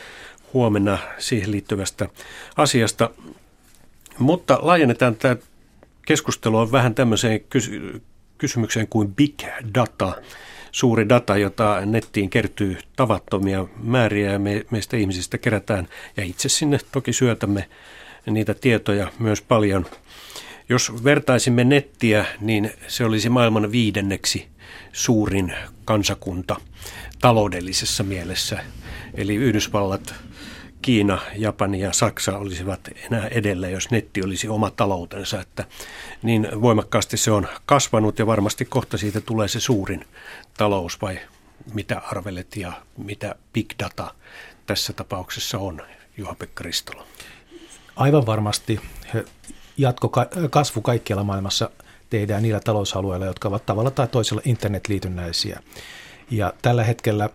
huomenna siihen liittyvästä asiasta, mutta laajennetaan tämä keskustelua vähän tämmöiseen kysymykseen kuin big data. Suuri data, jota nettiin kertyy tavattomia määriä ja meistä ihmisistä kerätään ja itse sinne toki syötämme niitä tietoja myös paljon. Jos vertaisimme nettiä, niin se olisi maailman 5. suurin kansakunta taloudellisessa mielessä. Eli Yhdysvallat, Kiina, Japani ja Saksa olisivat enää edellä, jos netti olisi oma taloutensa, että niin voimakkaasti se on kasvanut ja varmasti kohta siitä tulee se suurin talous, vai mitä arvelet ja mitä big data tässä tapauksessa on, Juhapekka Ristola? Aivan varmasti jatkokasvu kaikkialla maailmassa tehdään niillä talousalueilla, jotka ovat tavalla tai toisella internetliitynnäisiä, ja tällä hetkellä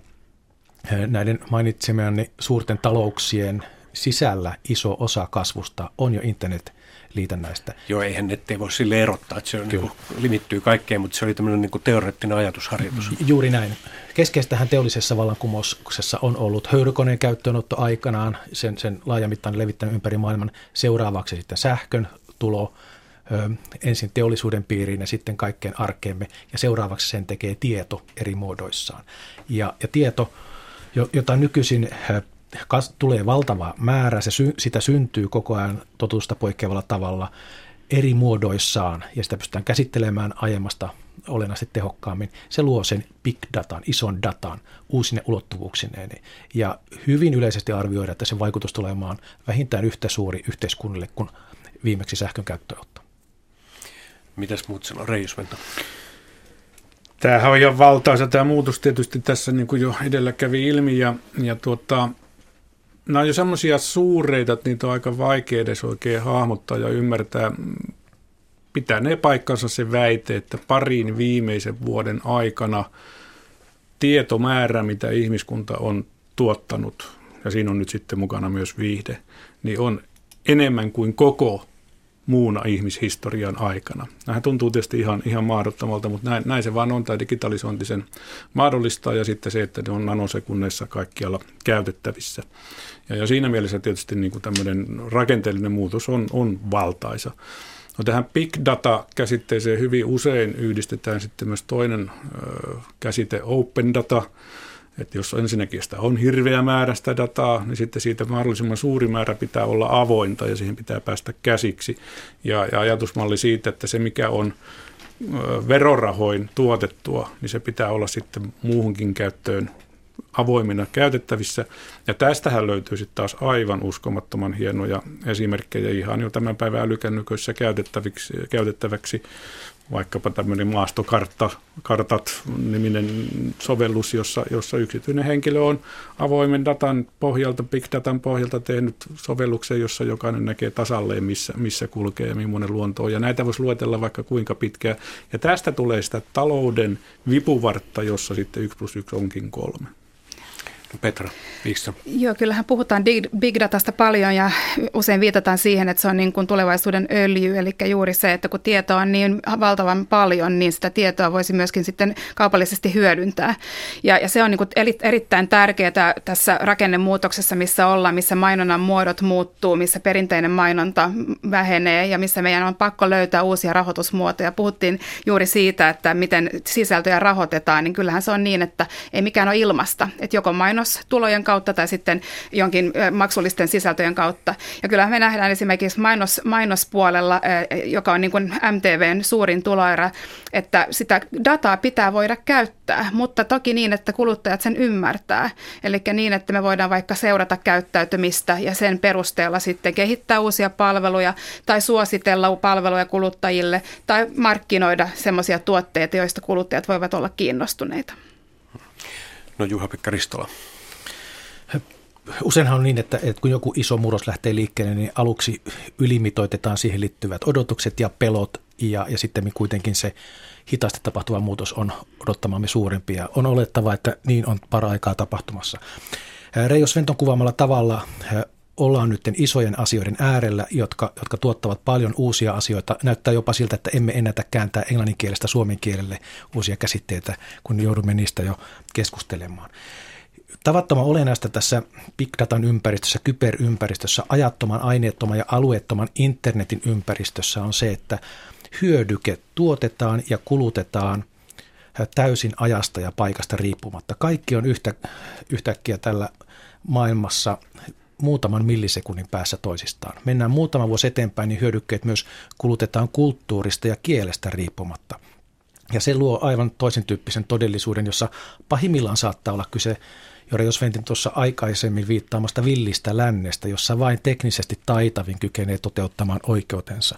näiden mainitsemiani suurten talouksien sisällä iso osa kasvusta on jo internetliitännäistä. Joo, eihän nettei voi sille erottaa, että se on niin kuin, limittyy kaikkeen, mutta se oli tämmöinen niin kuin teoreettinen ajatusharjoitus. Juuri näin. Keskeistähän teollisessa vallankumouksessa on ollut höyrykoneen käyttöönotto aikanaan, sen laajamittainen levittäminen ympäri maailman, seuraavaksi sitten sähkön tulo, ensin teollisuuden piiriin ja sitten kaikkeen arkeemme, ja seuraavaksi sen tekee tieto eri muodoissaan. Ja tieto, jota nykyisin tulee valtava määrä, sitä syntyy koko ajan totutusta poikkeavalla tavalla eri muodoissaan, ja sitä pystytään käsittelemään aiemmasta olennaisesti tehokkaammin. Se luo sen big datan, ison datan, uusine ulottuvuuksineen, ja hyvin yleisesti arvioida, että sen vaikutus tulee olemaan vähintään yhtä suuri yhteiskunnille kuin viimeksi sähkön käyttöönotto. Mitäs muut sanoo, Reijo Svento? Tämähän on ihan valtaisa tämä muutos tietysti tässä, niin kuin jo edellä kävi ilmi. Nämä on jo semmoisia suureita, että niitä on aika vaikea edes oikein hahmottaa ja ymmärtää. Pitänee paikkansa se väite, että parin viimeisen vuoden aikana tietomäärä, mitä ihmiskunta on tuottanut, ja siinä on nyt sitten mukana myös viihde, niin on enemmän kuin koko muuna ihmishistorian aikana. Nämähän tuntuu tietysti ihan mahdottomalta, mutta näin se vaan on, tämä digitalisointi sen mahdollistaa ja sitten se, että ne on nanosekunneissa kaikkialla käytettävissä. Ja siinä mielessä tietysti niin kuin tämmöinen rakenteellinen muutos on valtaisa. No tähän big data-käsitteeseen hyvin usein yhdistetään sitten myös toinen käsite open data. Että jos ensinnäkin sitä on hirveä määrä sitä dataa, niin sitten siitä mahdollisimman suuri määrä pitää olla avointa ja siihen pitää päästä käsiksi. Ja ajatusmalli siitä, että se mikä on verorahoin tuotettua, niin se pitää olla sitten muuhunkin käyttöön avoimina käytettävissä. Ja tästähän löytyy sitten taas aivan uskomattoman hienoja esimerkkejä ihan jo tämän päivän älykännyköissä käytettäväksi. Vaikkapa tämmöinen maastokartat-niminen sovellus, jossa yksityinen henkilö on avoimen datan pohjalta, big datan pohjalta tehnyt sovelluksen, jossa jokainen näkee tasalleen, missä kulkee ja millainen luonto on. Ja näitä voisi luetella vaikka kuinka pitkään. Ja tästä tulee sitä talouden vipuvartta, jossa sitten 1+1 onkin 3. Petra Wikström. Joo, kyllähän puhutaan big datasta paljon ja usein viitataan siihen, että se on niin kuin tulevaisuuden öljy, eli juuri se, että kun tietoa on niin valtavan paljon, niin sitä tietoa voisi myöskin sitten kaupallisesti hyödyntää. Ja se on niin kuin erittäin tärkeää tässä rakennemuutoksessa, missä ollaan, missä mainonnan muodot muuttuu, missä perinteinen mainonta vähenee ja missä meidän on pakko löytää uusia rahoitusmuotoja. Puhuttiin juuri siitä, että miten sisältöjä rahoitetaan, niin kyllähän se on niin, että ei mikään ole ilmasta, että joko mainostulojen kautta tai sitten jonkin maksullisten sisältöjen kautta. Ja kyllähän me nähdään esimerkiksi mainospuolella, joka on niin kuin MTV:n suurin tuloerä, että sitä dataa pitää voida käyttää, mutta toki niin, että kuluttajat sen ymmärtää. Eli niin, että me voidaan vaikka seurata käyttäytymistä ja sen perusteella sitten kehittää uusia palveluja tai suositella palveluja kuluttajille tai markkinoida semmoisia tuotteita, joista kuluttajat voivat olla kiinnostuneita. No Juhapekka Ristola. Useinhan on niin, että kun joku iso murros lähtee liikkeelle, niin aluksi ylimitoitetaan siihen liittyvät odotukset ja pelot ja sitten kuitenkin se hitaasti tapahtuva muutos on odottamamme suurempi ja on olettava, että niin on para-aikaa tapahtumassa. Reijo Sventon kuvaamalla tavalla ollaan nyt isojen asioiden äärellä, jotka tuottavat paljon uusia asioita. Näyttää jopa siltä, että emme ennätä kääntää englanninkielestä suomen kielelle uusia käsitteitä, kun joudumme niistä jo keskustelemaan. Tavattoman olennaista tässä big datan ympäristössä, kyberympäristössä, ajattoman, aineettoman ja alueettoman internetin ympäristössä on se, että hyödyke tuotetaan ja kulutetaan täysin ajasta ja paikasta riippumatta. Kaikki on yhtäkkiä tällä maailmassa muutaman millisekunnin päässä toisistaan. Mennään muutama vuosi eteenpäin, niin hyödykkeet myös kulutetaan kulttuurista ja kielestä riippumatta. Ja se luo aivan toisen tyyppisen todellisuuden, jossa pahimmillaan saattaa olla kyse, Reijo Sventon tuossa aikaisemmin viittaamasta villistä lännestä, jossa vain teknisesti taitavin kykenee toteuttamaan oikeutensa.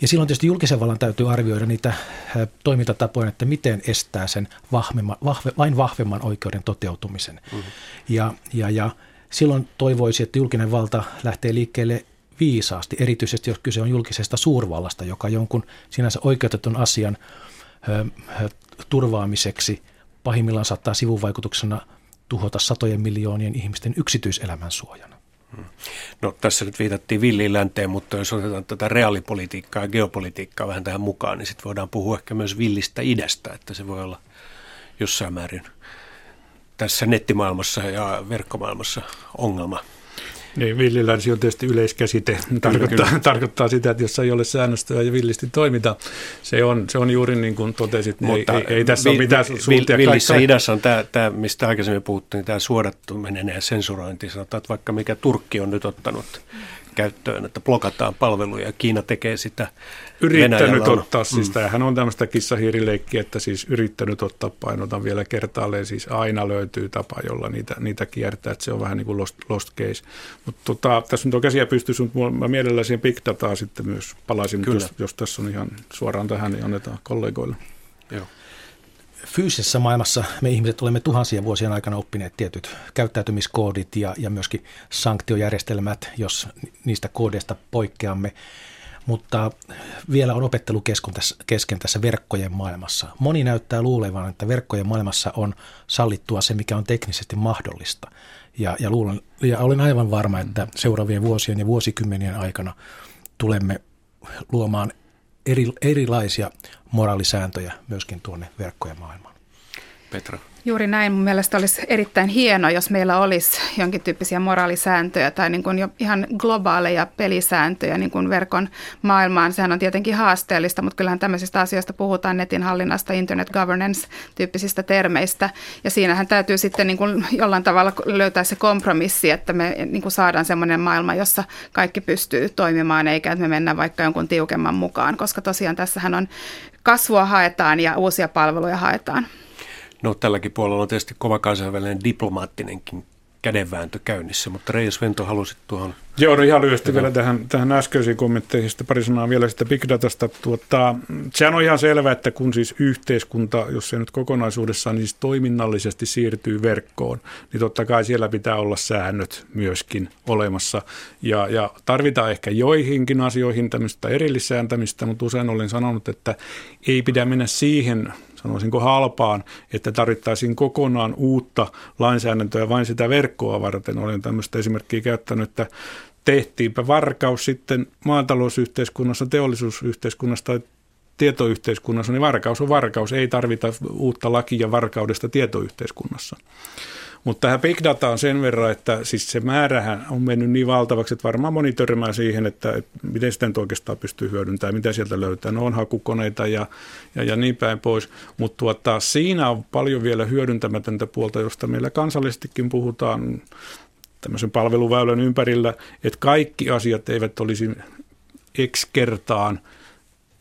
Ja silloin tietysti julkisen vallan täytyy arvioida niitä toimintatapoja, että miten estää sen vain vahvemman oikeuden toteutumisen. Mm-hmm. Ja silloin toivoisi, että julkinen valta lähtee liikkeelle viisaasti, erityisesti jos kyse on julkisesta suurvallasta, joka jonkun sinänsä oikeutetun asian turvaamiseksi pahimmillaan saattaa sivuvaikutuksena tuhota satojen miljoonien ihmisten yksityiselämän suojana. No tässä nyt viitattiin villiin länteen, mutta jos otetaan tätä reaalipolitiikkaa ja geopolitiikkaa vähän tähän mukaan, niin sitten voidaan puhua ehkä myös villistä idästä, että se voi olla jossain määrin tässä nettimaailmassa ja verkkomaailmassa ongelma. Niin, villilänsi on tietysti yleiskäsite. Tarkoittaa sitä, että jos ei ole säännöstöä ja villisti toimita, se on juuri niin kuin totesit, niin ei tässä ole mitään suuntia. Villissä idässä on tämä, mistä aikaisemmin puhuttiin, tämä suodattuminen ja sensurointi. Sanotaan, että vaikka mikä Turkki on nyt ottanut käyttöön, että blokataan palveluja. Kiina tekee sitä. Yrittänyt ottaa, siis tämähän on tämmöistä kissahiirileikkiä, että siis yrittänyt ottaa, painotan vielä kertaalleen, siis aina löytyy tapa, jolla niitä kiertää, että se on vähän niin kuin lost case. Mutta tässä nyt on käsiä pystyssä, mutta mä mielellään siihen big dataa sitten myös palaisin, jos tässä on ihan suoraan tähän, niin annetaan kollegoille. Joo. Fyysisessä maailmassa me ihmiset olemme tuhansien vuosien aikana oppineet tietyt käyttäytymiskoodit ja myöskin sanktiojärjestelmät, jos niistä koodeista poikkeamme. Mutta vielä on opettelu kesken tässä verkkojen maailmassa. Moni näyttää luulevan, että verkkojen maailmassa on sallittua se, mikä on teknisesti mahdollista. Ja olen aivan varma, että seuraavien vuosien ja vuosikymmenien aikana tulemme luomaan erilaisia moraalisääntöjä myöskin tuonne verkkojen maailmaan. Petra. Juuri näin. Mun mielestä olisi erittäin hienoa, jos meillä olisi jonkin tyyppisiä moraalisääntöjä tai niin kuin jo ihan globaaleja pelisääntöjä niin kuin verkon maailmaan. Sehän on tietenkin haasteellista, mutta kyllähän tämmöisistä asioista puhutaan netin hallinnasta, internet governance-tyyppisistä termeistä. Ja siinähän täytyy sitten niin kuin jollain tavalla löytää se kompromissi, että me niin kuin saadaan semmoinen maailma, jossa kaikki pystyy toimimaan, eikä että me mennään vaikka jonkun tiukemman mukaan, koska tosiaan tässähän on kasvua haetaan ja uusia palveluja haetaan. No tälläkin puolella on tietysti kova kansainvälinen diplomaattinenkin kädenvääntö käynnissä, mutta Reijo Svento halusit tuohon. Joo, no ihan lyhyesti vielä tähän äskeisiin kommentteihin, pari sanaa vielä sitä big datasta. Sehän on ihan selvä, että kun siis yhteiskunta, jos se nyt kokonaisuudessaan, niin siis toiminnallisesti siirtyy verkkoon, niin totta kai siellä pitää olla säännöt myöskin olemassa. Ja tarvitaan ehkä joihinkin asioihin tämmöistä erillissääntämistä, mutta usein olen sanonut, että ei pidä mennä siihen, sanoisinko halpaan, että tarvittaisiin kokonaan uutta lainsäädäntöä vain sitä verkkoa varten. Olen tämmöistä esimerkkiä käyttänyt, että tehtiinpä varkaus sitten maatalousyhteiskunnassa, teollisuusyhteiskunnassa tai tietoyhteiskunnassa, niin varkaus on varkaus. Ei tarvita uutta lakia varkaudesta tietoyhteiskunnassa. Mutta tähän big dataan sen verran, että siis se määrähän on mennyt niin valtavaksi, että varmaan moni törmää siihen, että miten sitä oikeastaan pystyy hyödyntämään, mitä sieltä löytää. No on hakukoneita ja niin päin pois, mutta siinä on paljon vielä hyödyntämätöntä puolta, josta meillä kansallisestikin puhutaan tämmöisen palveluväylän ympärillä, että kaikki asiat eivät olisi X kertaan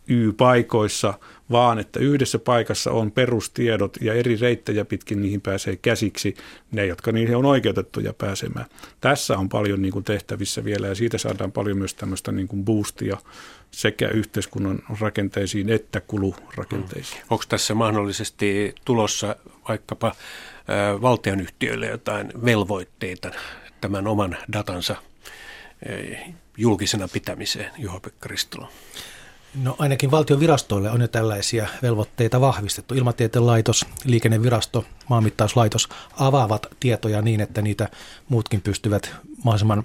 Y-paikoissa, vaan että yhdessä paikassa on perustiedot ja eri reittejä pitkin niihin pääsee käsiksi ne, jotka niihin on oikeutettuja pääsemään. Tässä on paljon niin kuin tehtävissä vielä ja siitä saadaan paljon myös tämmöistä niin kuin boostia sekä yhteiskunnan rakenteisiin että kulurakenteisiin. Onko tässä mahdollisesti tulossa vaikkapa valtionyhtiöille jotain velvoitteita tämän oman datansa julkisena pitämiseen, Juhapekka Ristola? No ainakin valtion virastoille on jo tällaisia velvoitteita vahvistettu. Ilmatieteen laitos, liikennevirasto, maanmittauslaitos avaavat tietoja niin, että niitä muutkin pystyvät mahdollisimman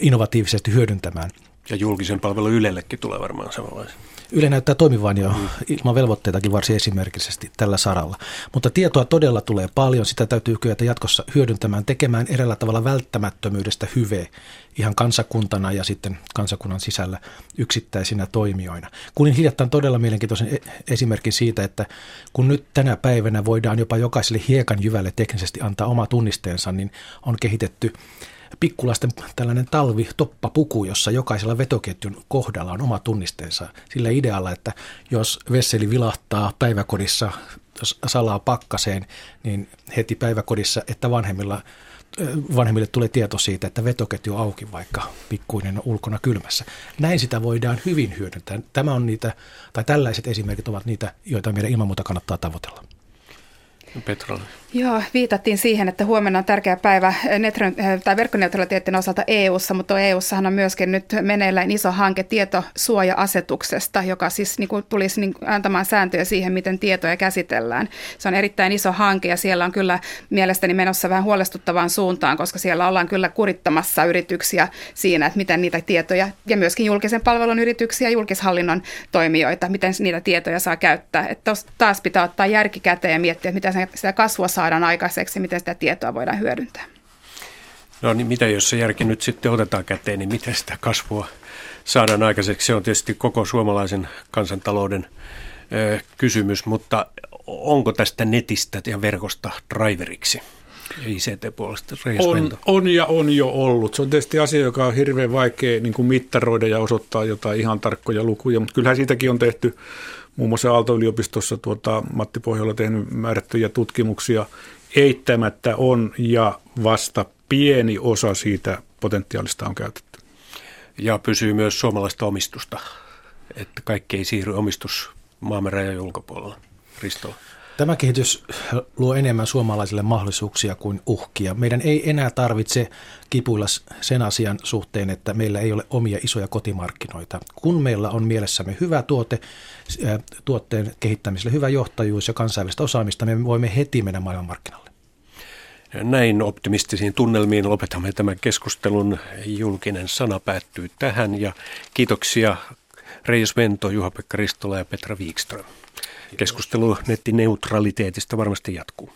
innovatiivisesti hyödyntämään. Ja julkisen palvelun Ylellekin tulee varmaan samanlaisia. Yle näyttää toimivan jo ilman velvoitteitakin varsin esimerkiksi tällä saralla. Mutta tietoa todella tulee paljon. Sitä täytyy kyetä jatkossa hyödyntämään, tekemään eräällä tavalla välttämättömyydestä hyve ihan kansakuntana ja sitten kansakunnan sisällä yksittäisinä toimijoina. Kuulin hiljattain todella mielenkiintoisen esimerkin siitä, että kun nyt tänä päivänä voidaan jopa jokaiselle hiekanjyvälle teknisesti antaa oma tunnisteensa, niin on kehitetty pikkulaisten tällainen talvitoppapuku, jossa jokaisella vetoketjun kohdalla on oma tunnisteensa sillä idealla, että jos vesseli vilahtaa päiväkodissa salaa pakkaseen, niin heti päiväkodissa, että vanhemmille tulee tieto siitä, että vetoketju on auki, vaikka pikkuinen on ulkona kylmässä. Näin sitä voidaan hyvin hyödyntää. Tämä on niitä, tai tällaiset esimerkit ovat niitä, joita meidän ilman muuta kannattaa tavoitella. Petra. Joo, viitattiin siihen, että huomenna on tärkeä päivä verkkoneutraliteetin osalta EU:ssa, mutta EU:ssahan on myöskin nyt meneillään iso hanke tietosuoja-asetuksesta, joka siis niin kuin tulisi niin kuin antamaan sääntöjä siihen, miten tietoja käsitellään. Se on erittäin iso hanke ja siellä on kyllä mielestäni menossa vähän huolestuttavaan suuntaan, koska siellä ollaan kyllä kurittamassa yrityksiä siinä, että miten niitä tietoja ja myöskin julkisen palvelun yrityksiä ja julkishallinnon toimijoita, miten niitä tietoja saa käyttää. Että taas pitää ottaa järki käteen ja miettiä, että mitä sitä kasvua saadaan aikaiseksi, miten sitä tietoa voidaan hyödyntää. No niin, mitä jos se järki nyt sitten otetaan käteen, niin miten sitä kasvua saadaan aikaiseksi? Se on tietysti koko suomalaisen kansantalouden kysymys, mutta onko tästä netistä ja verkosta driveriksi? ICT-puolesta on jo ollut. Se on tietysti asia, joka on hirveän vaikea niin kuin mittaroida ja osoittaa jotain ihan tarkkoja lukuja, mutta kyllähän siitäkin on tehty. Muun muassa Aalto-yliopistossa Matti Pohjola tehnyt määrättyjä tutkimuksia. Eittämättä on ja vasta pieni osa siitä potentiaalista on käytetty. Ja pysyy myös suomalaista omistusta, että kaikki ei siirry omistus maamme rajojen ulkopuolella. Ristola. Tämä kehitys luo enemmän suomalaisille mahdollisuuksia kuin uhkia. Meidän ei enää tarvitse kipuilla sen asian suhteen, että meillä ei ole omia isoja kotimarkkinoita. Kun meillä on mielessämme hyvä tuotteen kehittämiselle hyvä johtajuus ja kansainvälistä osaamista, me voimme heti mennä maailmanmarkkinalle. Näin optimistisiin tunnelmiin lopetamme tämän keskustelun. Julkinen sana päättyy tähän ja kiitoksia Reijo Svento, Juhapekka Ristola ja Petra Wikström. Keskustelu nettineutraliteetista varmasti jatkuu.